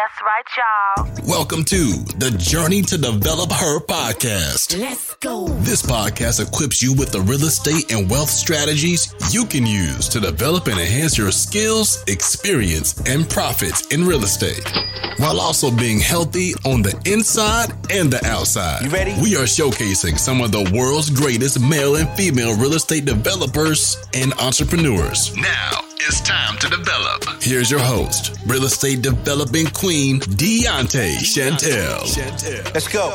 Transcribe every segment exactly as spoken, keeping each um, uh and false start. That's right, y'all. Welcome to the Journey to Develop Her Podcast. Let's go. This podcast equips you with the real estate and wealth strategies you can use to develop and enhance your skills, experience, and profits in real estate, while also being healthy on the inside and the outside. You ready? We are showcasing some of the world's greatest male and female real estate developers and entrepreneurs. Now, it's time to develop. Here's your host, real estate developing queen, Deontay Chantel. Chantel. Let's go.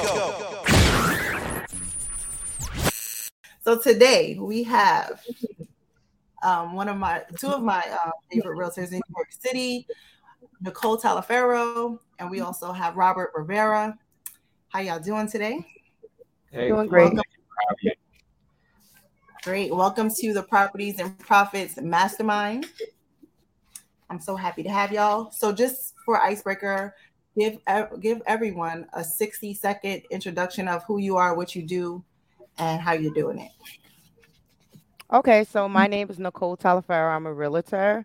So today we have um, one of my, two of my uh, favorite realtors in New York City, Nicole Taliaferro, and we also have Robert Rivera. How y'all doing today? Hey, doing great. Welcome. Great. Welcome to the Properties and Profits Mastermind. I'm so happy to have y'all. So just for icebreaker, give give everyone a sixty second introduction of who you are, what you do, and how you're doing it. Okay. So my name is Nicole Taliaferro. I'm a realtor.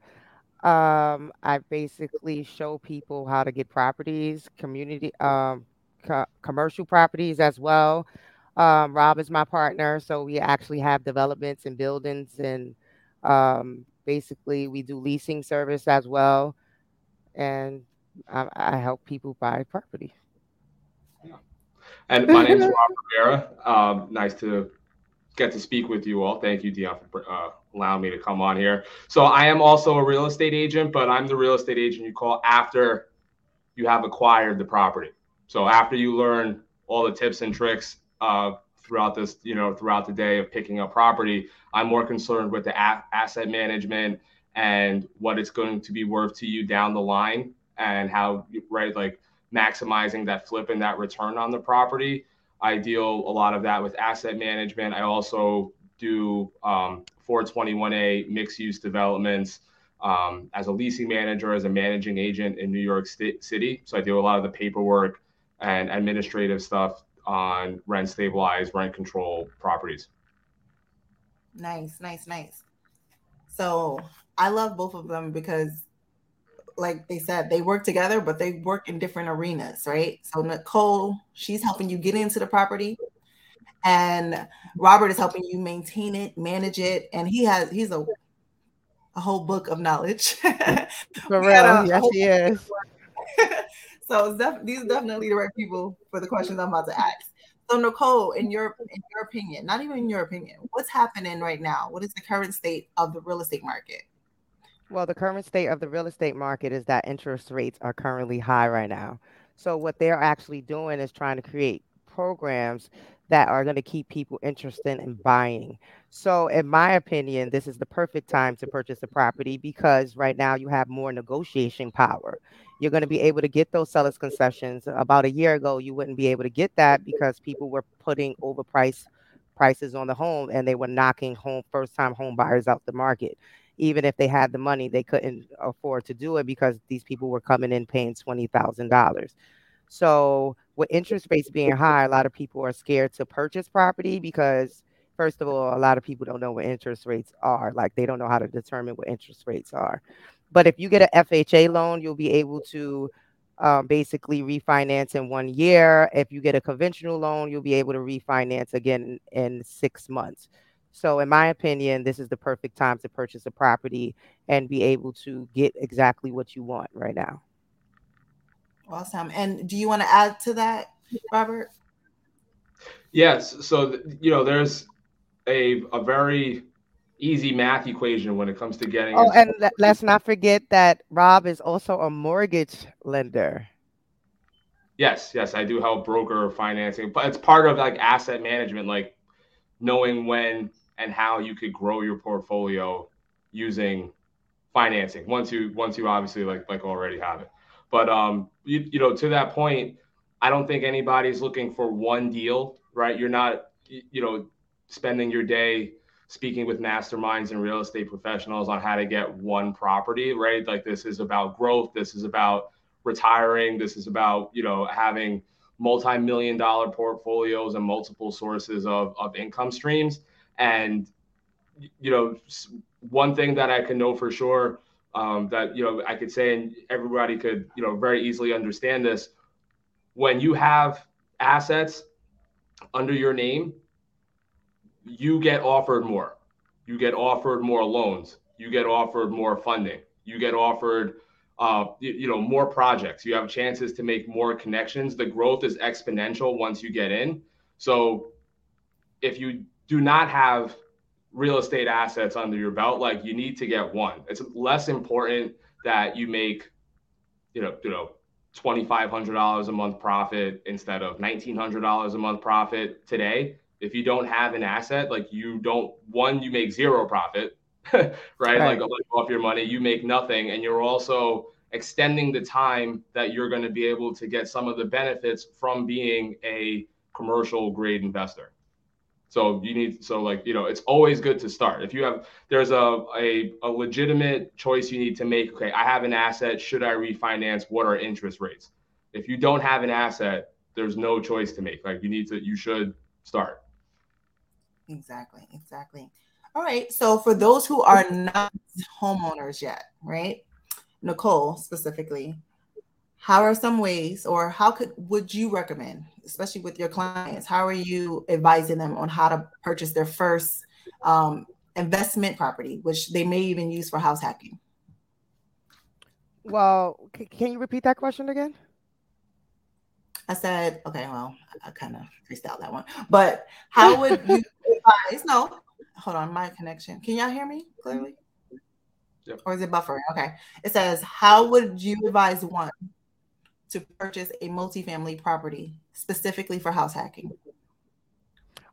Um, I basically show people how to get properties, community, um, co- commercial properties as well. Um, Rob is my partner, so we actually have developments and buildings, and um, basically we do leasing service as well, and I, I help people buy property. Yeah. And my name is Rob Rivera. Um, nice to get to speak with you all. Thank you, Dion, for uh, allowing me to come on here. So I am also a real estate agent, but I'm the real estate agent you call after you have acquired the property. So after you learn all the tips and tricks Uh, throughout this, you know, throughout the day of picking up property, I'm more concerned with the a- asset management and what it's going to be worth to you down the line, and how, right, like maximizing that flip and that return on the property. I deal a lot of that with asset management. I also do um, four twenty-one A mixed-use developments um, as a leasing manager, as a managing agent in New York st- City. So I do a lot of the paperwork and administrative stuff on rent stabilized, rent control properties. Nice, nice, nice. So I love both of them because, like they said, they work together, but they work in different arenas, right? So Nicole, she's helping you get into the property, and Robert is helping you maintain it, manage it, and he has he's a a whole book of knowledge. For real, yes, he is. So def- these are definitely the right people for the questions I'm about to ask. So Nicole, in your in your opinion, not even in your opinion, what's happening right now? What is the current state of the real estate market? Well, the current state of the real estate market is that interest rates are currently high right now. So what they're actually doing is trying to create programs that are going to keep people interested in buying. So in my opinion, this is the perfect time to purchase a property, because right now you have more negotiation power. You're going to be able to get those seller's concessions. About a year ago, you wouldn't be able to get that because people were putting overpriced prices on the home, and they were knocking home first-time home buyers out the market. Even if they had the money, they couldn't afford to do it because these people were coming in paying twenty thousand dollars. So with interest rates being high, a lot of people are scared to purchase property because, first of all, a lot of people don't know what interest rates are. Like, they don't know how to determine what interest rates are. But if you get an F H A loan, you'll be able to um, basically refinance in one year. If you get a conventional loan, you'll be able to refinance again in, in six months. So in my opinion, this is the perfect time to purchase a property and be able to get exactly what you want right now. Awesome. And do you want to add to that, Robert? Yes. So, you know, there's a a very easy math equation when it comes to getting. Oh, and l- let's not forget that Rob is also a mortgage lender. Yes. Yes. I do help broker financing, but it's part of like asset management, like knowing when and how you could grow your portfolio using financing once you, once you obviously like, like already have it. But, um, you, you know, to that point, I don't think anybody's looking for one deal, right? You're not, you know, spending your day speaking with masterminds and real estate professionals on how to get one property, right? Like, this is about growth. This is about retiring. This is about, you know, having multi-million dollar portfolios and multiple sources of, of income streams. And, you know, one thing that I can know for sure um, that, you know, I could say, and everybody could, you know, very easily understand this. When you have assets under your name, you get offered more. You get offered more loans. You get offered more funding. You get offered, uh, you, you know, more projects. You have chances to make more connections. The growth is exponential once you get in. So if you do not have real estate assets under your belt, like, you need to get one. It's less important that you make, you know, you know, twenty-five hundred dollars a month profit instead of nineteen hundred dollars a month profit today. If you don't have an asset, like, you don't, one, you make zero profit, right? right? Like, off your money, you make nothing. And you're also extending the time that you're going to be able to get some of the benefits from being a commercial grade investor. So you need, so like, you know, it's always good to start. If you have, there's a, a, a legitimate choice you need to make. Okay, I have an asset. Should I refinance? What are interest rates? If you don't have an asset, there's no choice to make. Like, you need to, you should start. Exactly. Exactly. All right. So for those who are not homeowners yet, right? Nicole specifically, how are some ways, or how could, would you recommend, especially with your clients, how are you advising them on how to purchase their first um, investment property, which they may even use for house hacking? Well, c- can you repeat that question again? I said, okay, well, I kind of freestyled that one, but how would you advise, no, hold on, my connection. Can y'all hear me clearly? Yep. Or is it buffering? Okay. It says, how would you advise one to purchase a multifamily property specifically for house hacking?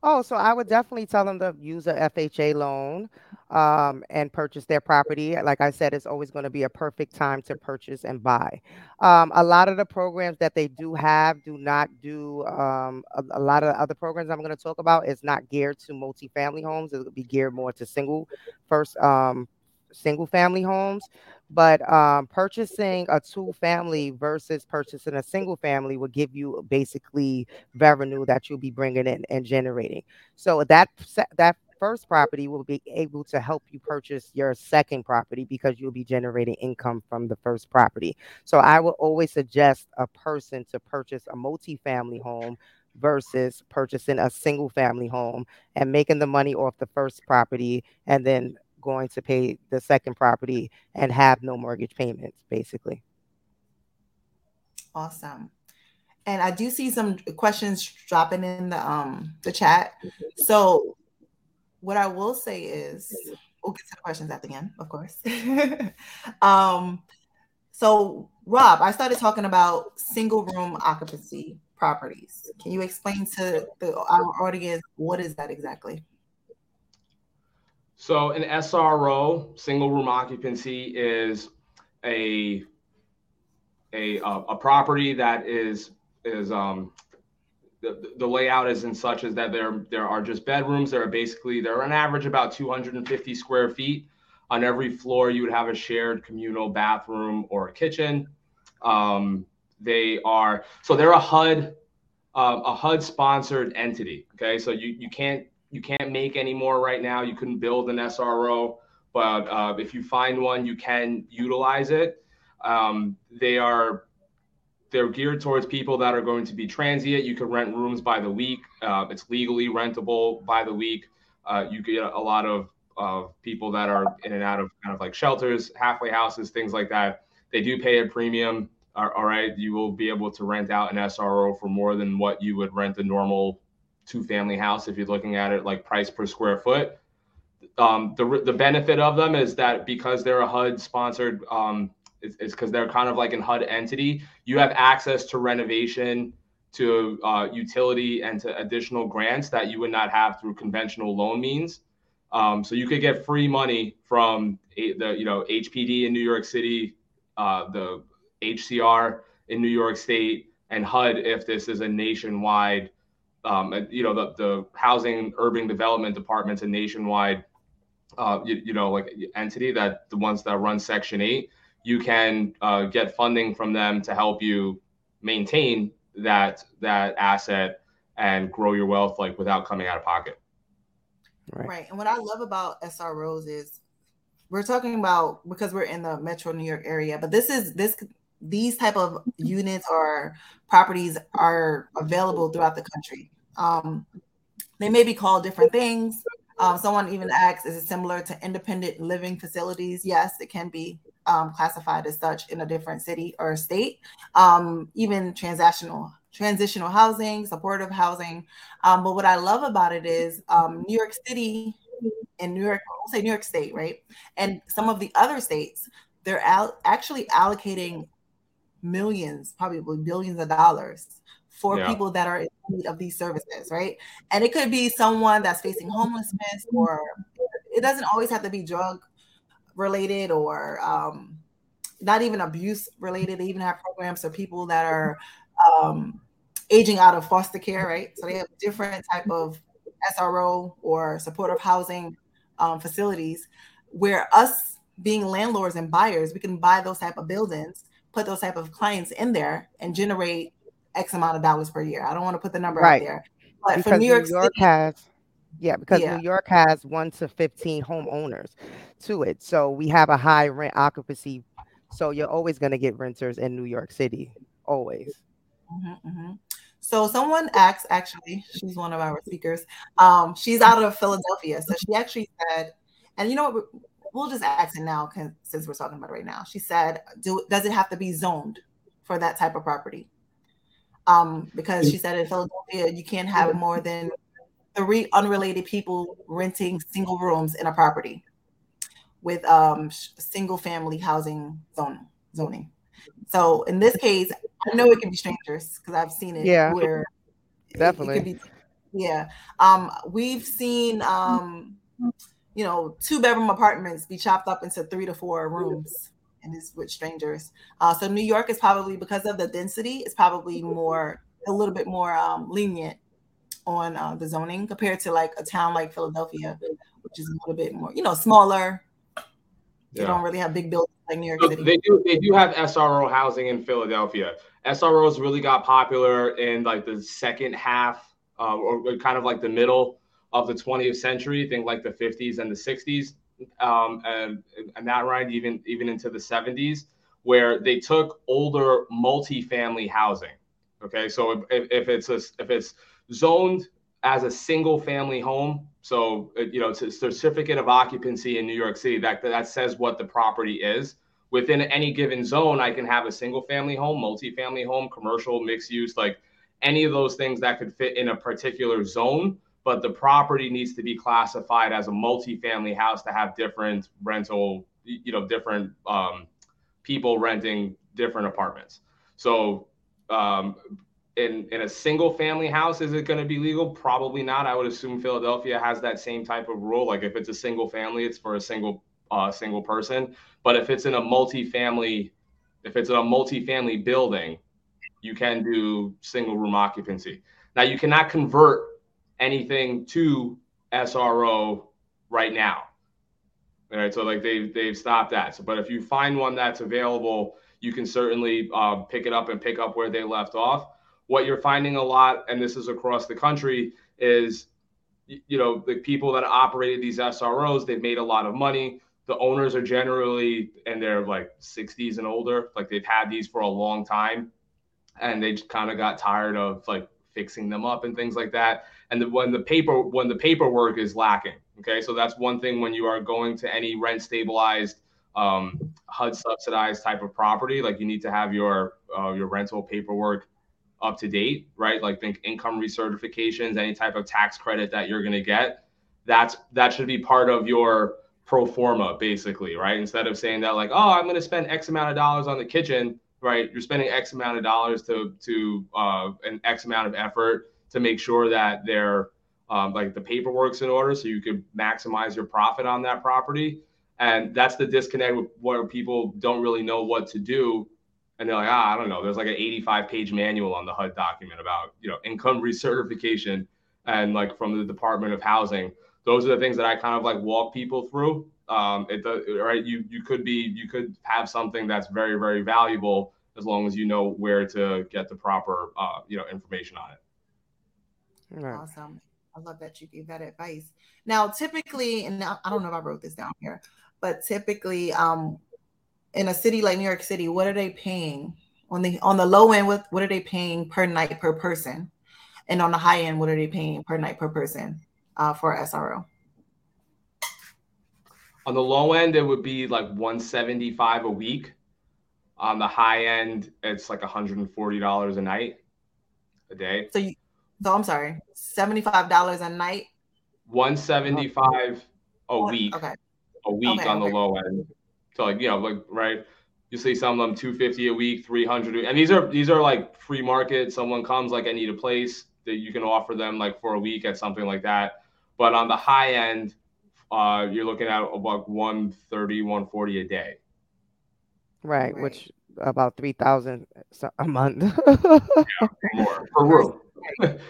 Oh, so I would definitely tell them to use a F H A loan um, and purchase their property. Like I said, it's always going to be a perfect time to purchase and buy. Um, a lot of the programs that they do have do not do um, a, a lot of other programs I'm going to talk about. It's not geared to multifamily homes. It will be geared more to single first um, single family homes. But um, purchasing a two-family versus purchasing a single family will give you basically revenue that you'll be bringing in and generating. So that that first property will be able to help you purchase your second property because you'll be generating income from the first property. So I will always suggest a person to purchase a multifamily home versus purchasing a single-family home and making the money off the first property and then going to pay the second property and have no mortgage payments, basically. Awesome. And I do see some questions dropping in the um the chat. So what I will say is, we'll get to the questions at the end, of course. um, so Rob, I started talking about single room occupancy properties. Can you explain to the, our audience what is that exactly? So an S R O, single room occupancy, is a a a property that is is um the, the layout is in such as that there there are just bedrooms. There are basically there are on average about two hundred fifty square feet. On every floor, you would have a shared communal bathroom or a kitchen. Um, they are so they're a H U D uh, a H U D sponsored entity. Okay, so you you can't. You can't make any more right now. You couldn't build an S R O, but uh, if you find one, you can utilize it. Um, they are they're geared towards people that are going to be transient. You can rent rooms by the week. Uh, it's legally rentable by the week. Uh, you get a lot of uh, people that are in and out of kind of like shelters, halfway houses, things like that. They do pay a premium. All right, you will be able to rent out an S R O for more than what you would rent a normal two-family house if you're looking at it like price per square foot. Um, the the benefit of them is that because they're a H U D sponsored, um, it's because they're kind of like an H U D entity. You have access to renovation, to uh, utility, and to additional grants that you would not have through conventional loan means. Um, so you could get free money from the you know H P D in New York City, uh, the H C R in New York State, and H U D if this is a nationwide. Um, you know, the, the housing urban development department's a nationwide, uh, you, you know, like entity that the ones that run Section eight, you can uh, get funding from them to help you maintain that that asset and grow your wealth, like without coming out of pocket. Right. Right. And what I love about S R Os is we're talking about, because we're in the Metro New York area, but this is this these type of units or properties are available throughout the country. Um, they may be called different things. Um, someone even asks, is it similar to independent living facilities? Yes, it can be um, classified as such in a different city or state. Um, even transactional, transitional housing, supportive housing. Um, but what I love about it is um, New York City and New York, I'll say New York State, right? And some of the other states, they're al- actually allocating millions, probably billions of dollars for yeah. people that are in need of these services, right? And it could be someone that's facing homelessness, or it doesn't always have to be drug related or um, not even abuse related. They even have programs for people that are um, aging out of foster care, right? So they have different type of S R O or supportive housing um, facilities where us being landlords and buyers, we can buy those type of buildings, put those type of clients in there and generate X amount of dollars per year. I don't want to put the number right out there, but because for New York, New York City, has, yeah, because yeah. New York has one to fifteen homeowners to it, so we have a high rent occupancy. So you're always going to get renters in New York City, always. Mm-hmm, mm-hmm. So someone asks, actually, she's one of our speakers. Um, she's out of Philadelphia, so she actually said, and you know what, we'll just ask it now since we're talking about it right now. She said, "Do does it have to be zoned for that type of property?" Um, because she said in Philadelphia, you can't have more than three unrelated people renting single rooms in a property with um, single family housing zone, zoning. So in this case, I know it can be strangers because I've seen it. Yeah, where definitely. It, it could be, yeah. Um, we've seen, um, you know, two bedroom apartments be chopped up into three to four rooms. And is with strangers. Uh, so New York is probably, because of the density, it's probably more, a little bit more um, lenient on uh, the zoning compared to like a town like Philadelphia, which is a little bit more, you know, smaller. Yeah. You don't really have big buildings like New York so City. They do, they do have S R O housing in Philadelphia. S R Os really got popular in like the second half uh, or kind of like the middle of the twentieth century, think like the fifties and the sixties. Um, and, and that right, even even into the seventies, where they took older multifamily housing. Okay, so if, if it's a, if it's zoned as a single family home, so you know, it's a certificate of occupancy in New York City that that says what the property is. Within any given zone, I can have a single family home, multifamily home, commercial, mixed use, like any of those things that could fit in a particular zone. But the property needs to be classified as a multifamily house to have different rental, you know, different um, people renting different apartments. So um, in, in a single family house, is it going to be legal? Probably not. I would assume Philadelphia has that same type of rule. Like if it's a single family, it's for a single uh, single person. But if it's in a multifamily, if it's in a multifamily building, you can do single room occupancy. Now, you cannot convert anything to S R O right now. All right, so like they've they've stopped that. So, but if you find one that's available, you can certainly uh, pick it up and pick up where they left off. What you're finding a lot, and this is across the country, is you know the people that operated these S R Os, they've made a lot of money. The owners are generally, and they're like sixties and older, like they've had these for a long time, and they just kind of got tired of like fixing them up and things like that. And the, when the paper, when the paperwork is lacking. Okay. So that's one thing when you are going to any rent stabilized, um, H U D subsidized type of property, like you need to have your, uh, your rental paperwork up to date, right? Like think income recertifications, any type of tax credit that you're going to get, that's, that should be part of your pro forma basically, right? Instead of saying that like, oh, I'm going to spend X amount of dollars on the kitchen, right? You're spending X amount of dollars to, to, uh, an X amount of effort to make sure that they're um, like the paperwork's in order so you could maximize your profit on that property. And that's the disconnect with where people don't really know what to do. And they're like, ah, I don't know. There's like an eighty-five page manual on the H U D document about, you know, income recertification and like from the Department of Housing. Those are the things that I kind of like walk people through. Um, it, right. You, you could be, you could have something that's very, very valuable as long as you know where to get the proper, uh, you know, information on it. Right. Awesome. I love that you gave that advice. Now, typically, and I don't know if I wrote this down here, but typically um, in a city like New York City, what are they paying? On the on the low end, what, what are they paying per night per person? And on the high end, what are they paying per night per person uh, for S R O? On the low end, it would be like one hundred seventy-five dollars a week. On the high end, it's like one hundred forty dollars a night, a day. So, you, so I'm sorry, seventy-five dollars a night? one hundred seventy-five dollars a week. Okay. A week okay, on okay. the low end. So like, you know, like, right. You see some of them two hundred fifty dollars a week, three hundred dollars. And these are, these are like free market. Someone comes like, I need a place that you can offer them like for a week at something like that. But on the high end, uh, you're looking at about one hundred thirty, one hundred forty a day. Right. right. Which about three thousand a month. Yeah, more per room.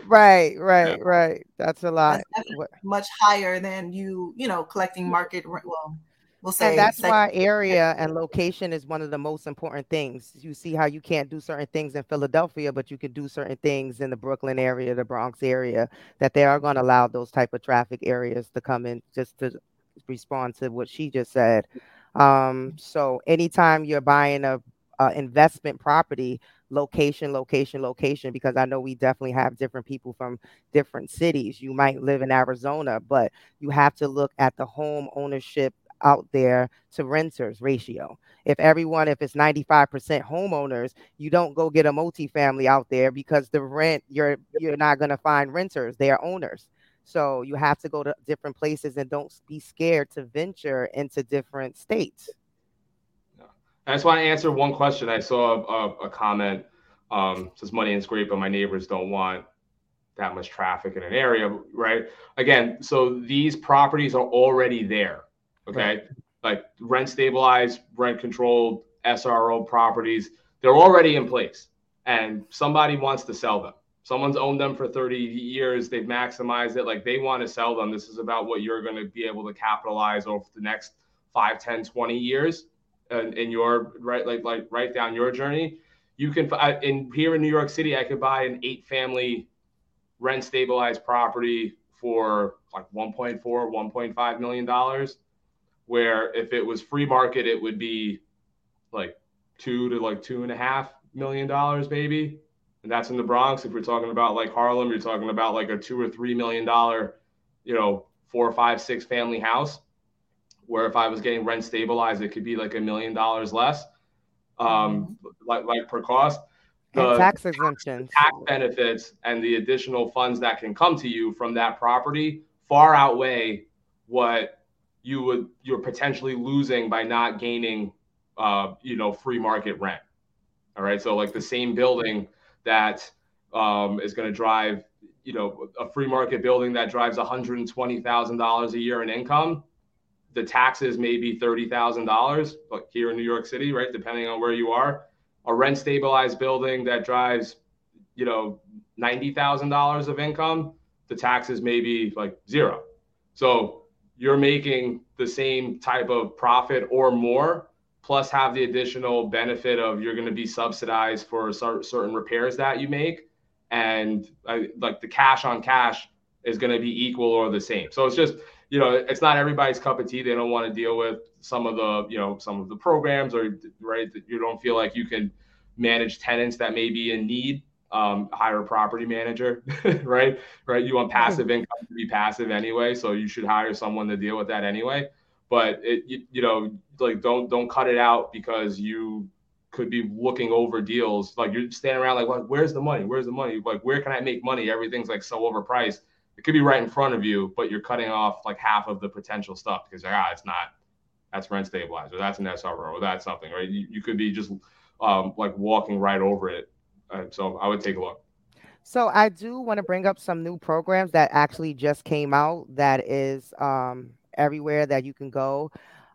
Right. Right. Yeah. Right. That's a lot. That's much higher than you, you know, collecting market rent. Well, We'll say and that's second. why area and location is one of the most important things. You see how you can't do certain things in Philadelphia, but you can do certain things in the Brooklyn area, the Bronx area, that they are going to allow those type of traffic areas to come in just to respond to what she just said. Um, so anytime you're buying a, a investment property, location, location, location, because I know we definitely have different people from different cities. You might live in Arizona, but you have to look at the home ownership out there to renters ratio. If everyone, if it's ninety-five percent homeowners, you don't go get a multifamily out there because the rent, you're you're not going to find renters, they are owners. So you have to go to different places and don't be scared to venture into different states. I just want to answer one question. I saw a, a comment, um, says money is great, but my neighbors don't want that much traffic in an area, right? Again, so these properties are already there. Okay, like rent stabilized, rent controlled, S R O properties, they're already in place and somebody wants to sell them. Someone's owned them for thirty years. They've maximized it. Like they want to sell them. This is about what you're going to be able to capitalize over the next five, ten, twenty years in, in your right, like, like right down your journey. You can, I, in here in New York City, I could buy an eight family rent stabilized property for like one point four, one point five million dollars. Where if it was free market, it would be like two to like two and a half million dollars, maybe. And that's in the Bronx. If we're talking about like Harlem, you're talking about like a two or three million dollar, you know, four, five, six family house. Where if I was getting rent stabilized, it could be like a million dollars less, um, mm-hmm. like like per cost. The and tax exemptions, tax benefits, and the additional funds that can come to you from that property far outweigh what you would, you're potentially losing by not gaining, uh, you know, free market rent. All right. So like the same building that um, is going to drive, you know, a free market building that drives one hundred twenty thousand dollars a year in income, the taxes may be thirty thousand dollars, like here in New York City, right? Depending on where you are, a rent stabilized building that drives, you know, ninety thousand dollars of income, the taxes may be like zero. So you're making the same type of profit or more, plus have the additional benefit of you're going to be subsidized for certain repairs that you make. And I, like the cash on cash is going to be equal or the same. So it's just, you know, it's not everybody's cup of tea. They don't want to deal with some of the, you know, some of the programs or right. You don't feel like you can manage tenants that may be in need. Um, hire a property manager, right? Right. You want passive income to be passive anyway, so you should hire someone to deal with that anyway. But it, you, you know, like don't don't cut it out because you could be looking over deals. Like you're standing around like, well, where's the money? Where's the money? Like, where can I make money? Everything's like so overpriced. It could be right in front of you, but you're cutting off like half of the potential stuff because like, ah, it's not. That's rent stabilized, or that's an S R O, or that's something, right? You, you could be just um, like walking right over it. Uh, so I would take a look. So I do want to bring up some new programs that actually just came out that is um, everywhere that you can go.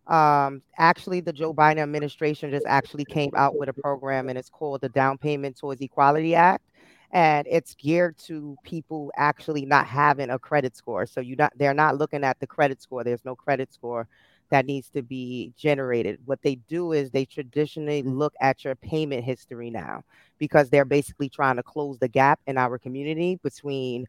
Um, actually, the Joe Biden administration just actually came out with a program, and it's called the Down Payment Towards Equality Act. And it's geared to people actually not having a credit score. So you not they're not looking at the credit score. There's no credit score that needs to be generated. What they do is they traditionally look at your payment history now because they're basically trying to close the gap in our community between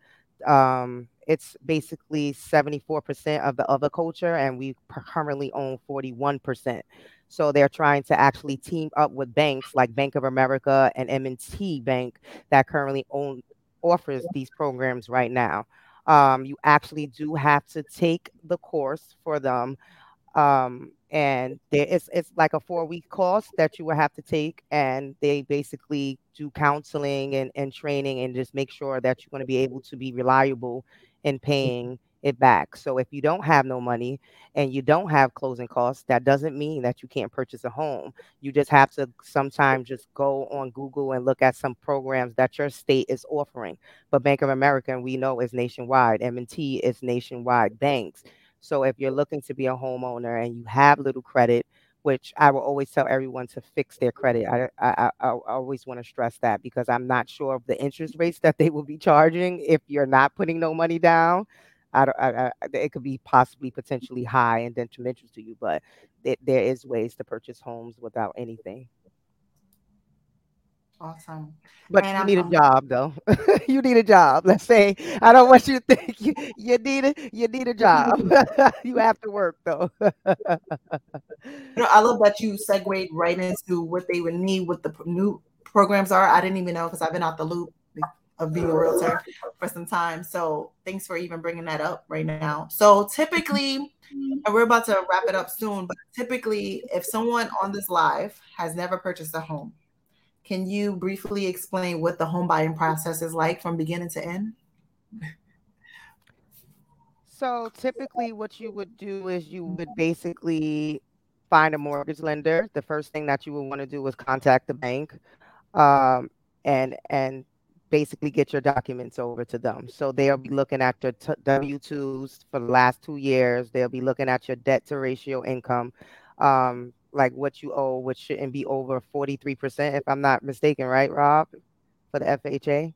um, it's basically seventy-four percent of the other culture, and we currently own forty-one percent. So they're trying to actually team up with banks like Bank of America and M and T Bank that currently own offers these programs right now. Um, you actually do have to take the course for them. Um, and there is, it's like a four-week course that you will have to take, and they basically do counseling and, and training and just make sure that you're going to be able to be reliable in paying it back. So if you don't have no money and you don't have closing costs, that doesn't mean that you can't purchase a home. You just have to sometimes just go on Google and look at some programs that your state is offering. But Bank of America, we know, is nationwide. M and T is nationwide banks. So if you're looking to be a homeowner and you have little credit, which I will always tell everyone to fix their credit. I, I, I, I always want to stress that, because I'm not sure of the interest rates that they will be charging if you're not putting no money down. I, I, I, it could be possibly potentially high and detrimental to you, but it, there is ways to purchase homes without anything. Awesome. But and you I'm, need a job, though. You need a job. Let's say, I don't want you to think you, you need a you need a job. You have to work, though. You know, I love that you segued right into what they would need, what the new programs are. I didn't even know, because I've been out the loop of being a realtor for some time. So thanks for even bringing that up right now. So typically, and we're about to wrap it up soon, but typically if someone on this live has never purchased a home, can you briefly explain what the home buying process is like from beginning to end? So typically what you would do is you would basically find a mortgage lender. The first thing that you would want to do is contact the bank um, and and basically get your documents over to them. So they'll be looking at your t- W two's for the last two years. They'll be looking at your debt to ratio income. Um, like what you owe, which shouldn't be over forty-three percent, if I'm not mistaken, right, Rob, for the F H A?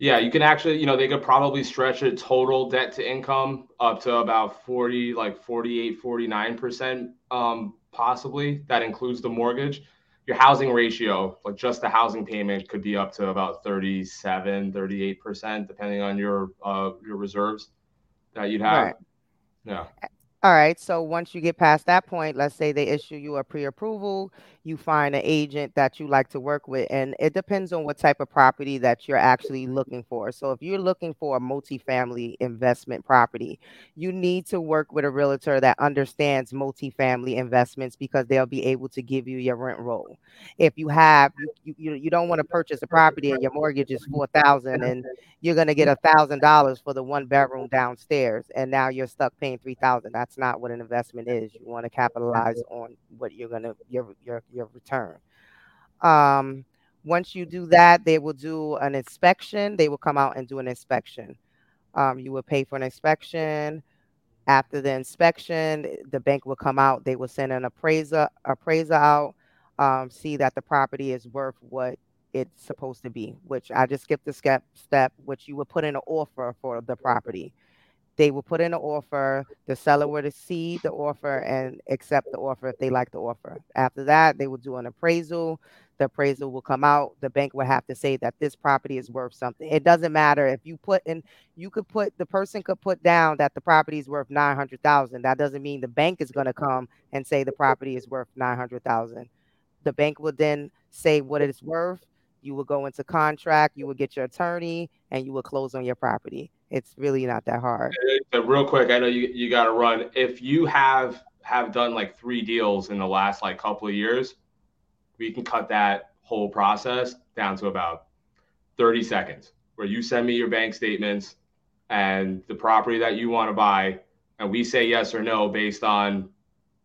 Yeah, you can actually, you know, they could probably stretch a total debt to income up to about forty, like forty-eight, forty-nine percent um, possibly. That includes the mortgage. Your housing ratio, like just the housing payment, could be up to about thirty-seven, thirty-eight percent, depending on your uh, your reserves that you'd have. Right. Yeah. All right. So once you get past that point, let's say they issue you a pre-approval, you find an agent that you like to work with, and it depends on what type of property that you're actually looking for. So if you're looking for a multifamily investment property, you need to work with a realtor that understands multifamily investments, because they'll be able to give you your rent roll. If you have, you you, you don't want to purchase a property and your mortgage is four thousand dollars and you're going to get one thousand dollars for the one bedroom downstairs, and now you're stuck paying three thousand dollars. That's not what an investment is. You want to capitalize on what you're going to, your, your, your return. Um, once you do that, they will do an inspection. They will come out and do an inspection. Um, you will pay for an inspection. After the inspection, the bank will come out. They will send an appraiser, appraiser out, um, see that the property is worth what it's supposed to be, which I just skipped the step, step, which you would put in an offer for the property. They will put in an offer, the seller will see the offer and accept the offer if they like the offer. After that, they will do an appraisal. The appraisal will come out. The bank will have to say that this property is worth something. It doesn't matter if you put in, you could put, the person could put down that the property is worth nine hundred thousand dollars. That doesn't mean the bank is going to come and say the property is worth nine hundred thousand dollars. The bank will then say what it's worth. You will go into contract, you will get your attorney, and you will close on your property. It's really not that hard. Real quick, I know you, you got to run. If you have have done like three deals in the last like couple of years, we can cut that whole process down to about thirty seconds, where you send me your bank statements and the property that you want to buy, and we say yes or no based on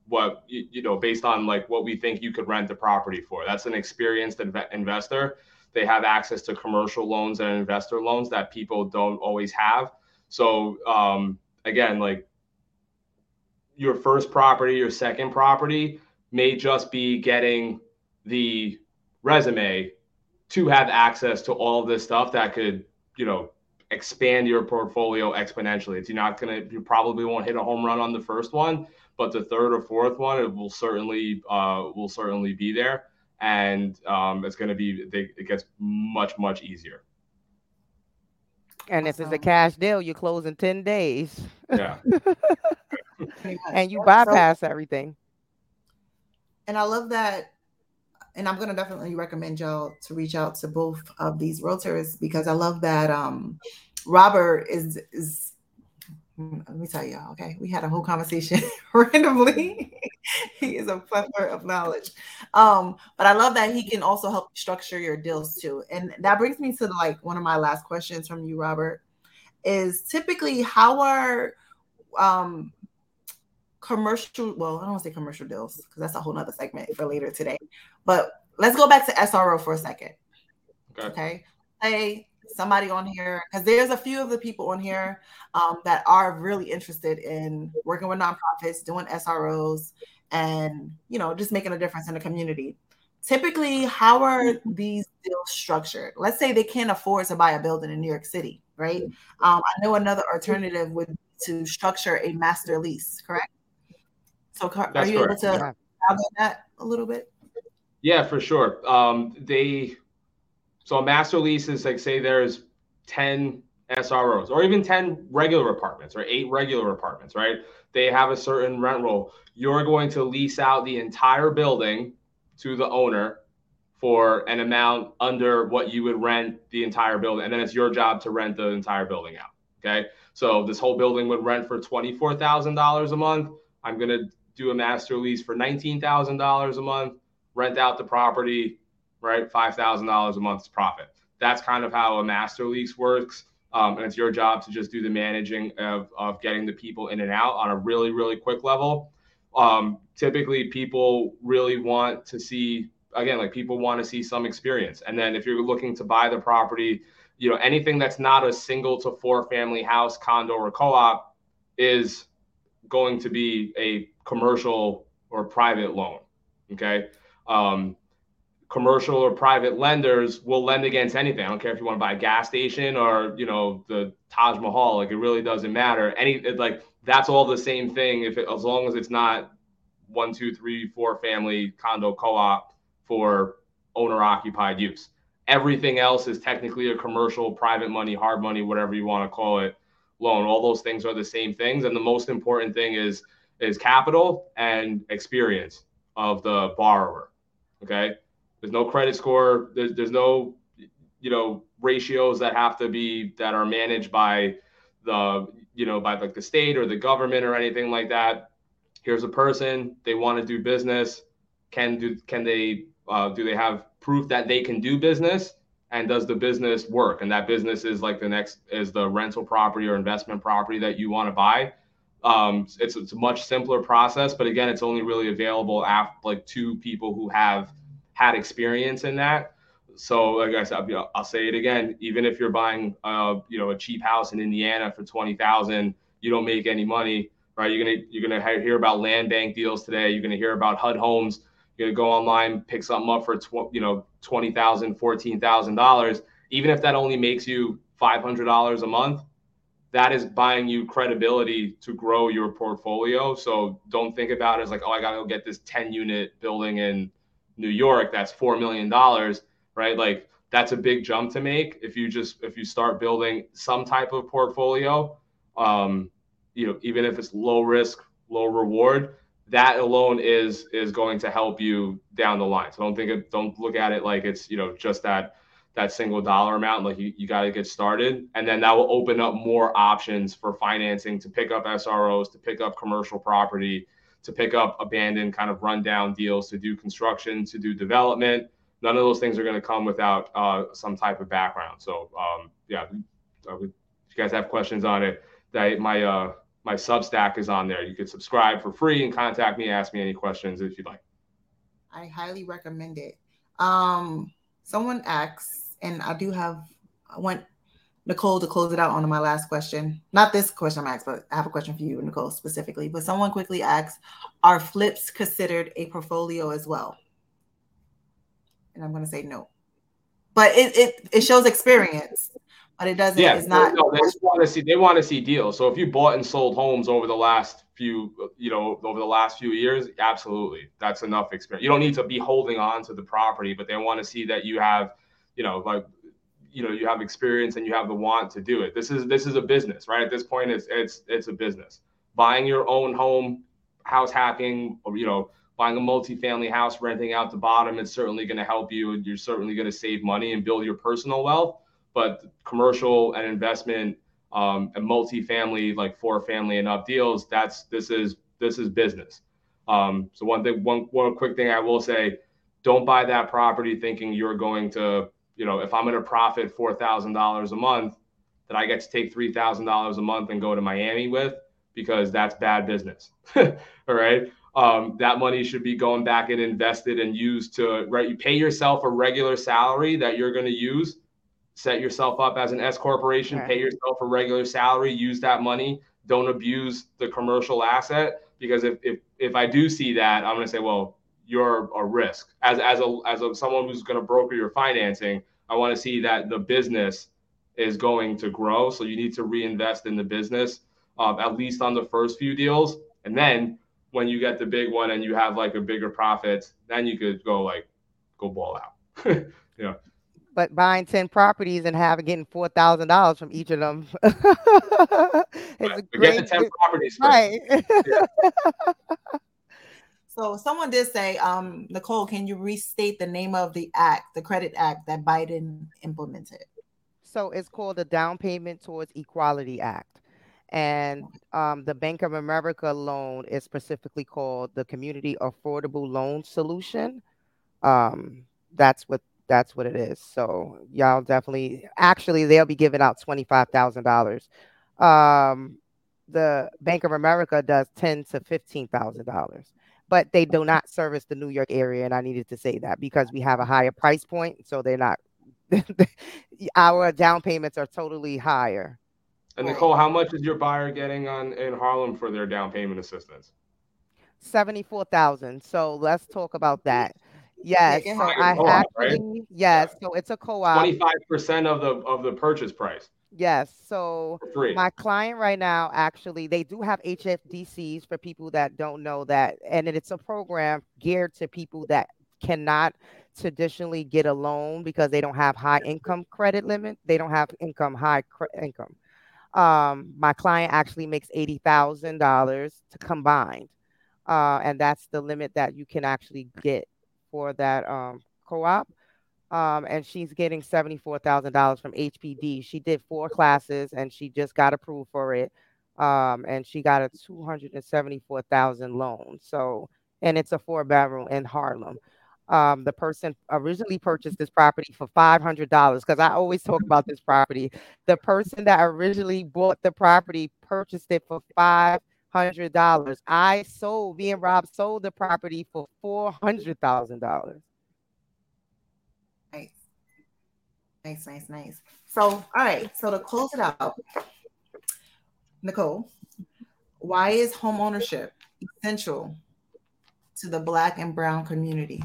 what, you, you know, based on like what we think you could rent the property for. That's an experienced inv- investor. They have access to commercial loans and investor loans that people don't always have. So um, again, like your first property, your second property may just be getting the resume to have access to all this stuff that could, you know, expand your portfolio exponentially. It's, you're not gonna, you probably won't hit a home run on the first one, but the third or fourth one, it will certainly, uh, will certainly be there. And um, it's going to be, they, it gets much, much easier. And awesome. If it's a cash deal, you close in ten days. Yeah. And you bypass so, everything. And I love that. And I'm going to definitely recommend y'all to reach out to both of these realtors, because I love that um, Robert is, is, let me tell y'all, okay, we had a whole conversation randomly. He is a plethora of knowledge. Um, but I love that he can also help structure your deals too. And that brings me to like one of my last questions from you, Robert, is typically how are um, commercial, well, I don't want to say commercial deals because that's a whole nother segment for later today. But let's go back to S R O for a second. Okay. Okay. Hey, somebody on here, because there's a few of the people on here um, that are really interested in working with nonprofits, doing S R Os, and, you know, just making a difference in the community. Typically, how are these deals structured? Let's say they can't afford to buy a building in New York City, right? Um, I know another alternative would be to structure a master lease, correct? So are That's you able correct. to elaborate on that a little bit? Yeah, for sure. Um, they so a master lease is like, say there's ten S R Os or even ten regular apartments or eight regular apartments, right? They have a certain rent roll. You're going to lease out the entire building to the owner for an amount under what you would rent the entire building. And then it's your job to rent the entire building out. Okay. So this whole building would rent for twenty-four thousand dollars a month. I'm going to do a master lease for nineteen thousand dollars a month. Rent out the property, right? five thousand dollars a month's profit. That's kind of how a master lease works. Um, and it's your job to just do the managing of, of getting the people in and out on a really, really quick level. Um, typically people really want to see, again, like people want to see some experience. And then if you're looking to buy the property, you know, anything that's not a single to four family house, condo, or co-op is going to be a commercial or private loan. Okay. Um, commercial or private lenders will lend against anything. I don't care if you want to buy a gas station or, you know, the Taj Mahal, like it really doesn't matter. Any, it, like that's all the same thing. If it, as long as it's not one, two, three, four family condo co-op for owner occupied use, everything else is technically a commercial, private money, hard money, whatever you want to call it, loan. All those things are the same things. And the most important thing is, is capital and experience of the borrower. Okay. There's no credit score. There's, there's no, you know, ratios that have to be, that are managed by the, you know, by like the state or the government or anything like that. Here's a person. They want to do business. Can do, can they, uh, do they have proof that they can do business, and does the business work? And that business is like the next is the rental property or investment property that you want to buy. Um, it's, it's a much simpler process, but again, it's only really available after like two people who have had experience in that. So like I said, I'll, you know, I'll say it again, even if you're buying, uh, you know, a cheap house in Indiana for twenty thousand, you don't make any money, right? You're going to, you're going to hear about land bank deals today. You're going to hear about H U D homes. You're going to go online, pick something up for, tw- you know, twenty thousand dollars, fourteen thousand dollars. Even if that only makes you five hundred dollars a month, that is buying you credibility to grow your portfolio. So don't think about it as like, oh, I got to go get this ten unit building in New York. That's four million dollars, right? Like that's a big jump to make. If you just, if you start building some type of portfolio, um, you know, even if it's low risk, low reward, that alone is, is going to help you down the line. So don't think of, don't look at it like it's, you know, just that that single dollar amount. Like you, you got to get started, and then that will open up more options for financing to pick up S R Os, to pick up commercial property, to pick up abandoned kind of rundown deals, to do construction, to do development. None of those things are going to come without uh, some type of background. So um, yeah, if you guys have questions on it, that my, uh, my Substack is on there. You can subscribe for free and contact me, ask me any questions if you'd like. I highly recommend it. Um, someone asks, and I do have, I want Nicole to close it out on my last question. Not this question I'm asked, but I have a question for you, Nicole, specifically. But someone quickly asks, are flips considered a portfolio as well? And I'm going to say no. But it it, it shows experience, but it doesn't, yeah, it's not. No, they want to see, they want to see deals. So if you bought and sold homes over the last few, you know, over the last few years, absolutely. That's enough experience. You don't need to be holding on to the property, but they want to see that you have, you know, like you know, you have experience and you have the want to do it. This is this is a business, right? At this point, it's it's it's a business. Buying your own home, house hacking, or, you know, buying a multifamily house, renting out the bottom, it's certainly going to help you. You're certainly going to save money and build your personal wealth. But commercial and investment um, and multifamily, like four family and up deals, that's this is this is business. Um, so one thing, one one quick thing I will say: don't buy that property thinking you're going to, you know, if I'm going to profit four thousand dollars a month, that I get to take three thousand dollars a month and go to Miami with, because that's bad business. All right. Um, that money should be going back and invested and used to, right? You pay yourself a regular salary that you're going to use, set yourself up as an S corporation, right. Pay yourself a regular salary, use that money. Don't abuse the commercial asset, because if, if, if I do see that, I'm going to say, well, you're a risk as, as a, as a, someone who's going to broker your financing. I want to see that the business is going to grow. So you need to reinvest in the business, um, at least on the first few deals. And then when you get the big one and you have like a bigger profit, then you could go like, go ball out. Yeah. But buying ten properties and having getting four thousand dollars from each of them, it's a great, get the ten properties, right? Yeah. So someone did say, um, Nicole, can you restate the name of the act, the credit act that Biden implemented? So it's called the Down Payment Towards Equality Act. And um, the Bank of America loan is specifically called the Community Affordable Loan Solution. Um, that's what that's what it is. So y'all definitely, actually, they'll be giving out twenty-five thousand dollars. Um, the Bank of America does ten thousand to fifteen thousand dollars. But they do not service the New York area, and I needed to say that because we have a higher price point, so they're not. Our down payments are totally higher. And Nicole, how much is your buyer getting on in Harlem for their down payment assistance? Seventy-four thousand. So let's talk about that. Yes, so I actually, right? Yes, so it's a co-op. Twenty-five percent of the of the purchase price. Yes. So my client right now, actually, they do have H F D Cs for people that don't know that. And it's a program geared to people that cannot traditionally get a loan because they don't have high income credit limit. They don't have income, high cre- income. Um, my client actually makes eighty thousand dollars to combined. Uh, and that's the limit that you can actually get for that um, co-op. Um, and she's getting seventy-four thousand dollars from H P D. She did four classes and she just got approved for it. Um, and she got a two hundred seventy-four thousand dollars loan. So, and it's a four bedroom in Harlem. Um, the person originally purchased this property for five hundred dollars because I always talk about this property. The person that originally bought the property purchased it for five hundred dollars. I sold, me and Rob sold the property for four hundred thousand dollars. Nice, nice, nice. So, all right. So to close it out, Nicole, why is homeownership essential to the Black and Brown community?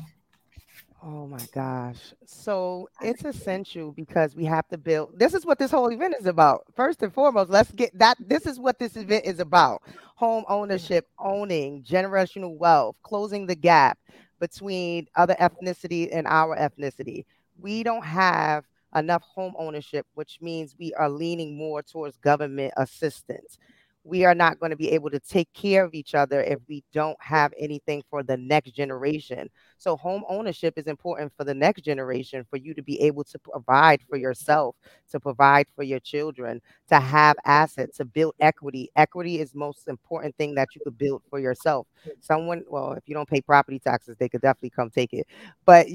Oh my gosh. So it's essential because we have to build. This is what this whole event is about. First and foremost, let's get that. This is what this event is about. Home ownership, owning, generational wealth, closing the gap between other ethnicity and our ethnicity. We don't have enough home ownership, which means we are leaning more towards government assistance. We are not going to be able to take care of each other if we don't have anything for the next generation. So home ownership is important for the next generation, for you to be able to provide for yourself, to provide for your children, to have assets, to build equity. Equity is the most important thing that you could build for yourself. Someone, well, if you don't pay property taxes, they could definitely come take it. But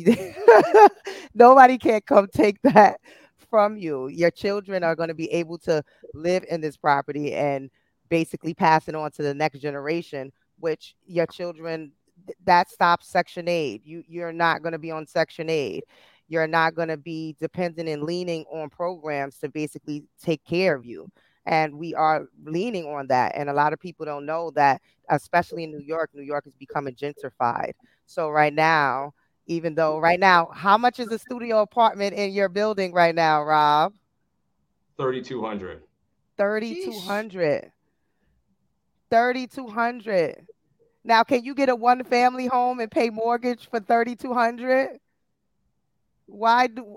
nobody can come take that from you. Your children are going to be able to live in this property and basically passing on to the next generation, which your children, that stops Section eight. You, you're not going to be on Section eight. You're not going to be dependent and leaning on programs to basically take care of you. And we are leaning on that. And a lot of people don't know that, especially in New York, New York is becoming gentrified. So right now, even though right now, how much is a studio apartment in your building right now, Rob? thirty-two hundred. thirty-two hundred. thirty-two hundred. Now, can you get a one-family home and pay mortgage for thirty-two hundred? Why do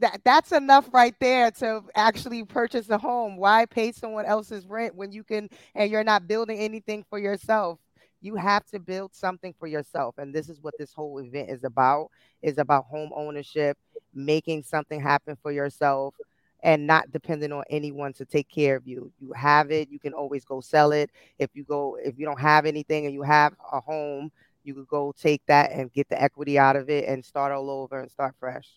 that that's enough right there to actually purchase a home. Why pay someone else's rent when you can, and you're not building anything for yourself? You have to build something for yourself. And this is what this whole event is about, is about home ownership, making something happen for yourself and not depending on anyone to take care of you. You have it. You can always go sell it. If you go, if you don't have anything and you have a home, you could go take that and get the equity out of it and start all over and start fresh.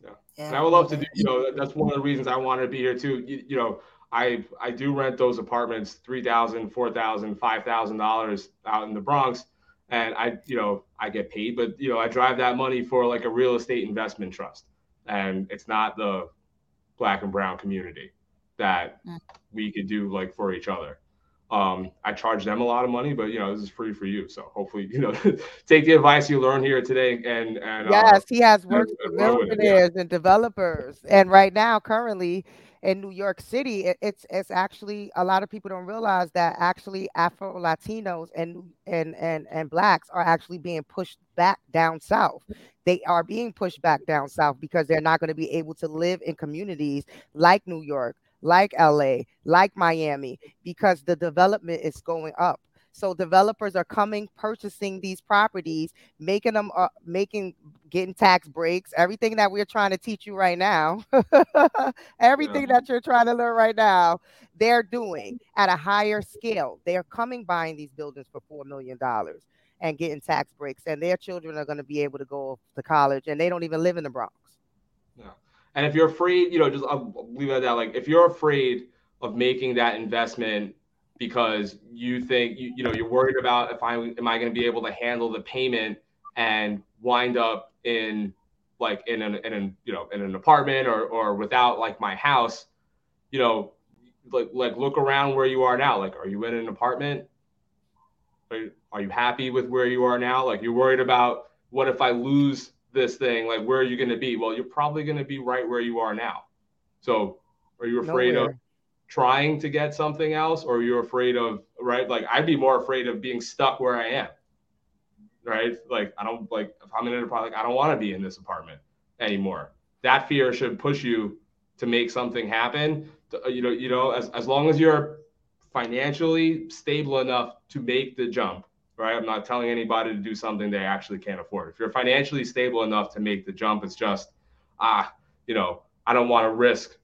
Yeah. And I would love to do, you know, that's one of the reasons I wanted to be here too. You, you know, I I do rent those apartments, three thousand dollars, four thousand dollars, five thousand dollars out in the Bronx. And I, you know, I get paid, but, you know, I drive that money for like a real estate investment trust. And it's not the black and brown community that we could do like for each other. Um, I charge them a lot of money, but, you know, this is free for you. So hopefully, you know, take the advice you learn here today. And, and yes, uh, he has worked with millionaires and developers. And right now, currently in New York City, it, it's it's actually, a lot of people don't realize that actually Afro-Latinos and, and, and, and Blacks are actually being pushed back down south. They are being pushed back down south because they're not going to be able to live in communities like New York, like L A, like Miami, because the development is going up. So developers are coming, purchasing these properties, making them, uh, making, getting tax breaks, everything that we're trying to teach you right now, everything yeah. that you're trying to learn right now, they're doing at a higher scale. They are coming, buying these buildings for four million dollars and getting tax breaks, and their children are going to be able to go to college, and they don't even live in the Bronx. Yeah. And if you're afraid, you know, just I'll leave it at that. Like, if you're afraid of making that investment because you think, you, you know, you're worried about if I am I going to be able to handle the payment and wind up in like in an, in an you know, in an apartment or or without like my house, you know, like like look around where you are now. Like, are you in an apartment? Are you, are you happy with where you are now? Like, you're worried about what if I lose this thing, like, where are you going to be? Well, you're probably going to be right where you are now. So are you afraid Nowhere. of trying to get something else, or you're afraid of, right? Like, I'd be more afraid of being stuck where I am, right? Like, I don't, like, if I'm in an apartment, like, I don't want to be in this apartment anymore. That fear should push you to make something happen. To, you know, you know, as, as long as you're financially stable enough to make the jump, right? I'm not telling anybody to do something they actually can't afford. If you're financially stable enough to make the jump, it's just, ah, you know, I don't want to risk,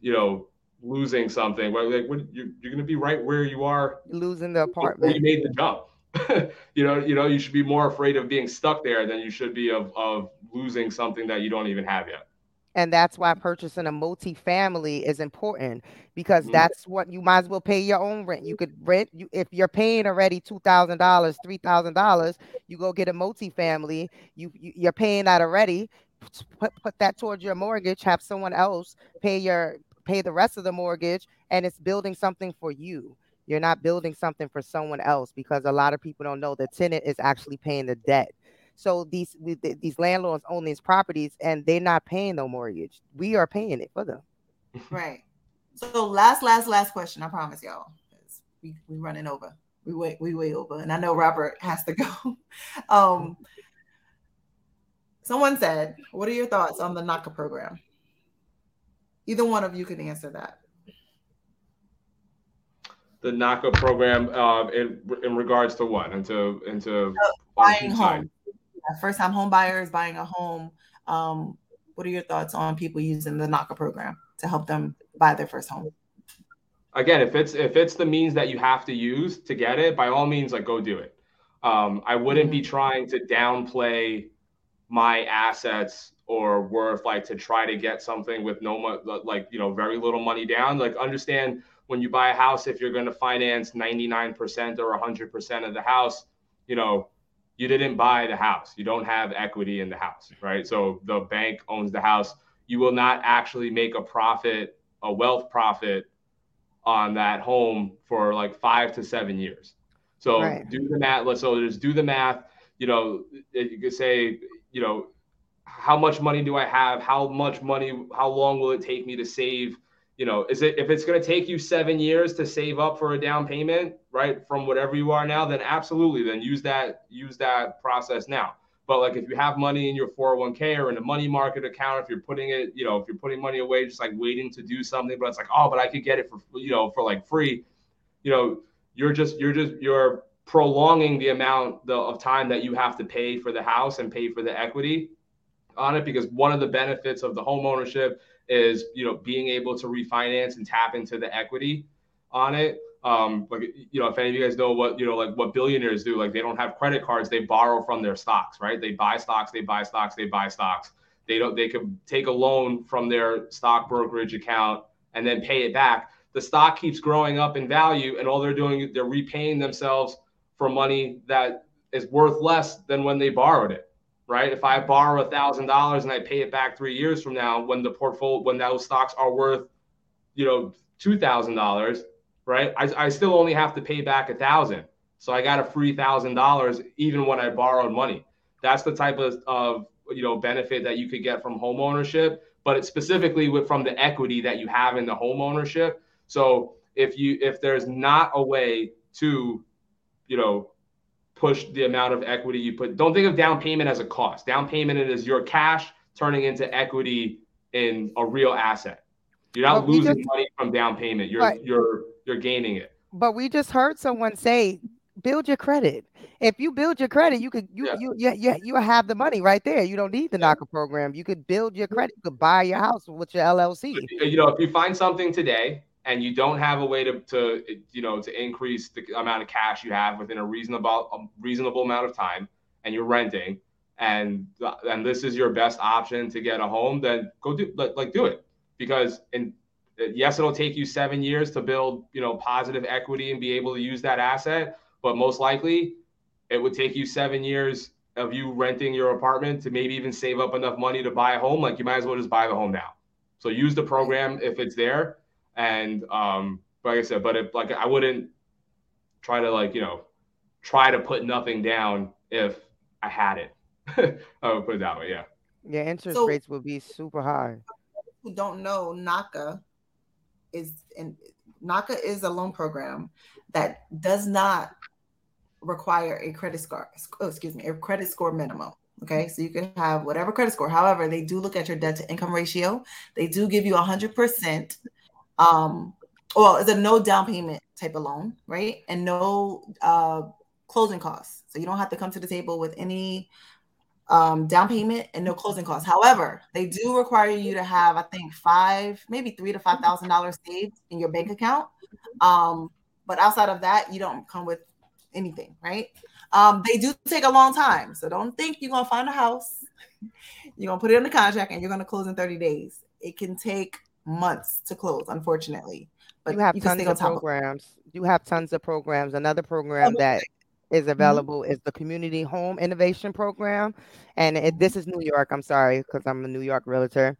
you know, losing something. Like, what, you're, you're going to be right where you are. Losing the apartment. You made the jump. you know, you know, you should be more afraid of being stuck there than you should be of, of losing something that you don't even have yet. And that's why purchasing a multifamily is important, because that's what, you might as well pay your own rent. You could rent, you, if you're paying already two thousand dollars, three thousand dollars, you go get a multifamily, you, you, you're paying that already, put, put that towards your mortgage, have someone else pay your, pay the rest of the mortgage, and it's building something for you. You're not building something for someone else, because a lot of people don't know the tenant is actually paying the debt. So these we, these landlords own these properties and they're not paying no mortgage. We are paying it for them. Right. So last, last, last question. I promise y'all, we we running over. We way we way over, and I know Robert has to go. Um, someone said, "What are your thoughts on the NACA program?" Either one of you can answer that. The NACA program, uh, in in regards to what, into into uh, buying home. First time home buyers buying a home. Um, what are your thoughts on people using the NACA program to help them buy their first home? Again, if it's if it's the means that you have to use to get it, by all means, like, go do it. Um, I wouldn't be trying to downplay my assets or worth, like, to try to get something with no mo- like, you know, very little money down. Like, understand when you buy a house, if you're going to finance ninety-nine percent or one hundred percent of the house, you know, you didn't buy the house. You don't have equity in the house, right? So the bank owns the house. You will not actually make a profit, a wealth profit on that home for like five to seven years. So right. do the math. Let's so just do the math. You know, you could say, you know, how much money do I have? How much money, how long will it take me to save? You know, is it, if it's going to take you seven years to save up for a down payment, right, from whatever you are now, then absolutely, then use that, use that process now. But like if you have money in your four oh one k or in a money market account, if you're putting it, you know, if you're putting money away, just like waiting to do something, but it's like, oh, but I could get it for, you know, for like free, you know, you're just, you're just, you're prolonging the amount the, of time that you have to pay for the house and pay for the equity on it. Because one of the benefits of the home ownership is, you know, being able to refinance and tap into the equity on it. Um, like, you know, if any of you guys know what, you know, like what billionaires do, like they don't have credit cards, they borrow from their stocks, right? They buy stocks, they buy stocks, they buy stocks. They don't, they could take a loan from their stock brokerage account and then pay it back. The stock keeps growing up in value, and all they're doing, they're repaying themselves for money that is worth less than when they borrowed it, right? If I borrow a thousand dollars and I pay it back three years from now, when the portfolio, when those stocks are worth, you know, two thousand dollars, right? I, I still only have to pay back a thousand. So I got a free thousand dollars even when I borrowed money. That's the type of, of, you know, benefit that you could get from home ownership, but it's specifically with, from the equity that you have in the home ownership. So if you, if there's not a way to, you know, push the amount of equity you put, don't think of down payment as a cost. Down payment is your cash turning into equity in a real asset. You're not well, losing just, money from down payment. You're, right. you're, you're gaining it. But we just heard someone say, build your credit. If you build your credit, you could, you, yeah. you, yeah, yeah, you have the money right there. You don't need the NACA program. You could build your credit. You could buy your house with your L L C. You know, if you find something today and you don't have a way to, to, you know, to increase the amount of cash you have within a reasonable, a reasonable amount of time, and you're renting, and, and this is your best option to get a home, then go do, like, do it. Because, and yes, it'll take you seven years to build, you know, positive equity and be able to use that asset. But most likely it would take you seven years of you renting your apartment to maybe even save up enough money to buy a home. Like you might as well just buy the home now. So use the program if it's there. And um, like I said, but if, like, I wouldn't try to like, you know, try to put nothing down if I had it. I would put it that way. Yeah. Yeah. Interest so- rates would be super high. Who don't know, NACA is and NACA is a loan program that does not require a credit score. Oh, excuse me, a credit score minimum. Okay, so you can have whatever credit score. However, they do look at your debt to income ratio. They do give you a hundred percent. Um, well, it's a no down payment type of loan, right? And no uh, closing costs. So you don't have to come to the table with any. Um, down payment and no closing costs. However, they do require you to have, I think, five, maybe three to five thousand dollars saved in your bank account. Um, but outside of that, you don't come with anything, right? Um, they do take a long time, so don't think you're gonna find a house, you're gonna put it in the contract, and you're gonna close in thirty days. It can take months to close, unfortunately. But you have you tons of programs. Of you have tons of programs. Another program that is available mm-hmm. is the Community Home Innovation Program. And it, this is New York, I'm sorry, because I'm a New York realtor.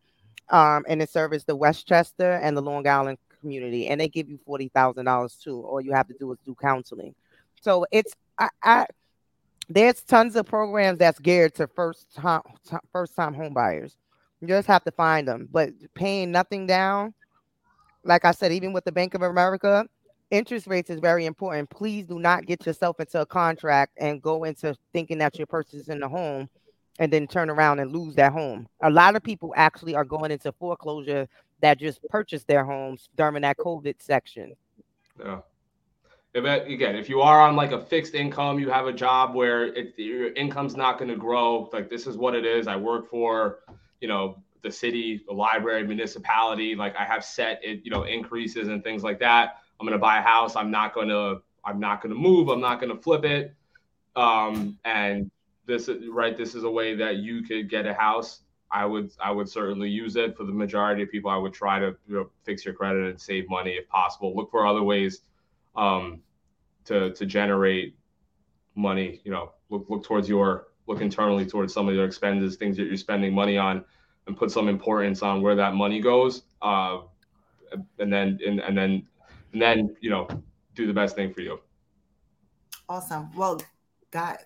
Um, and it serves the Westchester and the Long Island community. And they give you forty thousand dollars too. All you have to do is do counseling. So it's, I, I there's tons of programs that's geared to first time, t- first time home buyers. You just have to find them, but paying nothing down. Like I said, even with the Bank of America, interest rates is very important. Please do not get yourself into a contract and go into thinking that you're purchasing a home and then turn around and lose that home. A lot of people actually are going into foreclosure that just purchased their homes during that COVID section. Yeah. Again, if you are on like a fixed income, you have a job where it, your income's not going to grow. Like, this is what it is. I work for, you know, the city, the library, municipality. Like, I have set, it, you know, increases and things like that. I'm going to buy a house. I'm not going to, I'm not going to move. I'm not going to flip it. Um, and this is right. This is a way that you could get a house. I would, I would certainly use it for the majority of people. I would try to, you know, fix your credit and save money if possible. Look for other ways, um, to, to generate money, you know, look, look towards your, look internally towards some of your expenses, things that you're spending money on, and put some importance on where that money goes. Uh, and then, and, and then, And then, you know, do the best thing for you. Awesome. Well, God,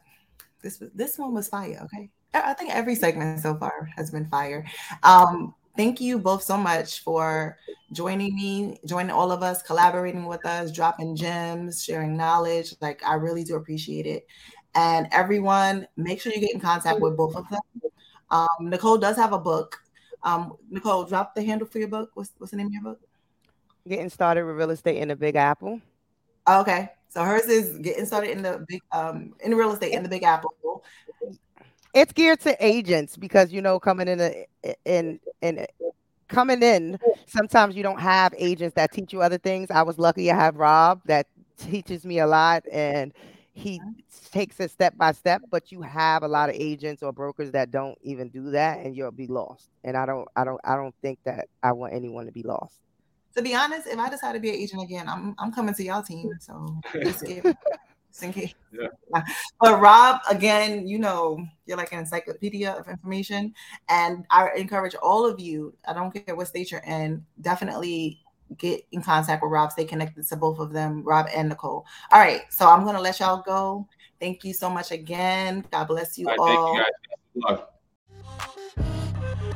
this was, this one was fire. Okay. I think every segment so far has been fire. Um, thank you both so much for joining me, joining all of us, collaborating with us, dropping gems, sharing knowledge. Like, I really do appreciate it. And everyone, make sure you get in contact with both of them. Um, Nicole does have a book. Um, Nicole, drop the handle for your book. What's, what's the name of your book? Getting Started with Real Estate in the Big Apple. Okay. So hers is Getting Started in the Big um, in Real Estate in the Big Apple. It's geared to agents because, you know, coming in a, in in coming in, sometimes you don't have agents that teach you other things. I was lucky I have Rob that teaches me a lot, and he takes it step by step, but you have a lot of agents or brokers that don't even do that, and you'll be lost. And I don't, I don't, I don't think that I want anyone to be lost. To be honest, if I decide to be an agent again, I'm I'm coming to y'all team. So just, give, just in case. Yeah. But Rob, again, you know, you're like an encyclopedia of information, and I encourage all of you. I don't care what state you're in. Definitely get in contact with Rob. Stay connected to both of them, Rob and Nicole. All right, so I'm going to let y'all go. Thank you so much again. God bless you all. all. Right, thank you, guys.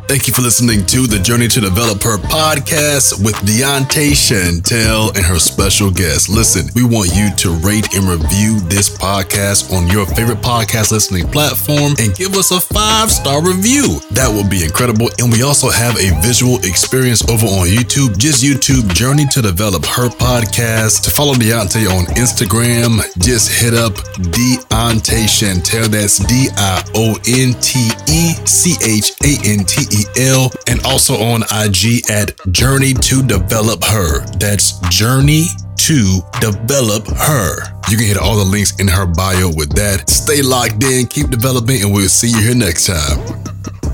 Thank you for listening to the Journey to Develop Her podcast with Deontay Chantel and her special guest. Listen, we want you to rate and review this podcast on your favorite podcast listening platform and give us a five-star review. That would be incredible. And we also have a visual experience over on YouTube. Just YouTube, Journey to Develop Her podcast. To follow Deontay on Instagram, just hit up Deontay Chantel. That's D I O N T E C H A N T E L. And also on I G at Journey to Develop Her. That's Journey to Develop Her. You can hit all the links in her bio with that. Stay locked in, keep developing, and we'll see you here next time.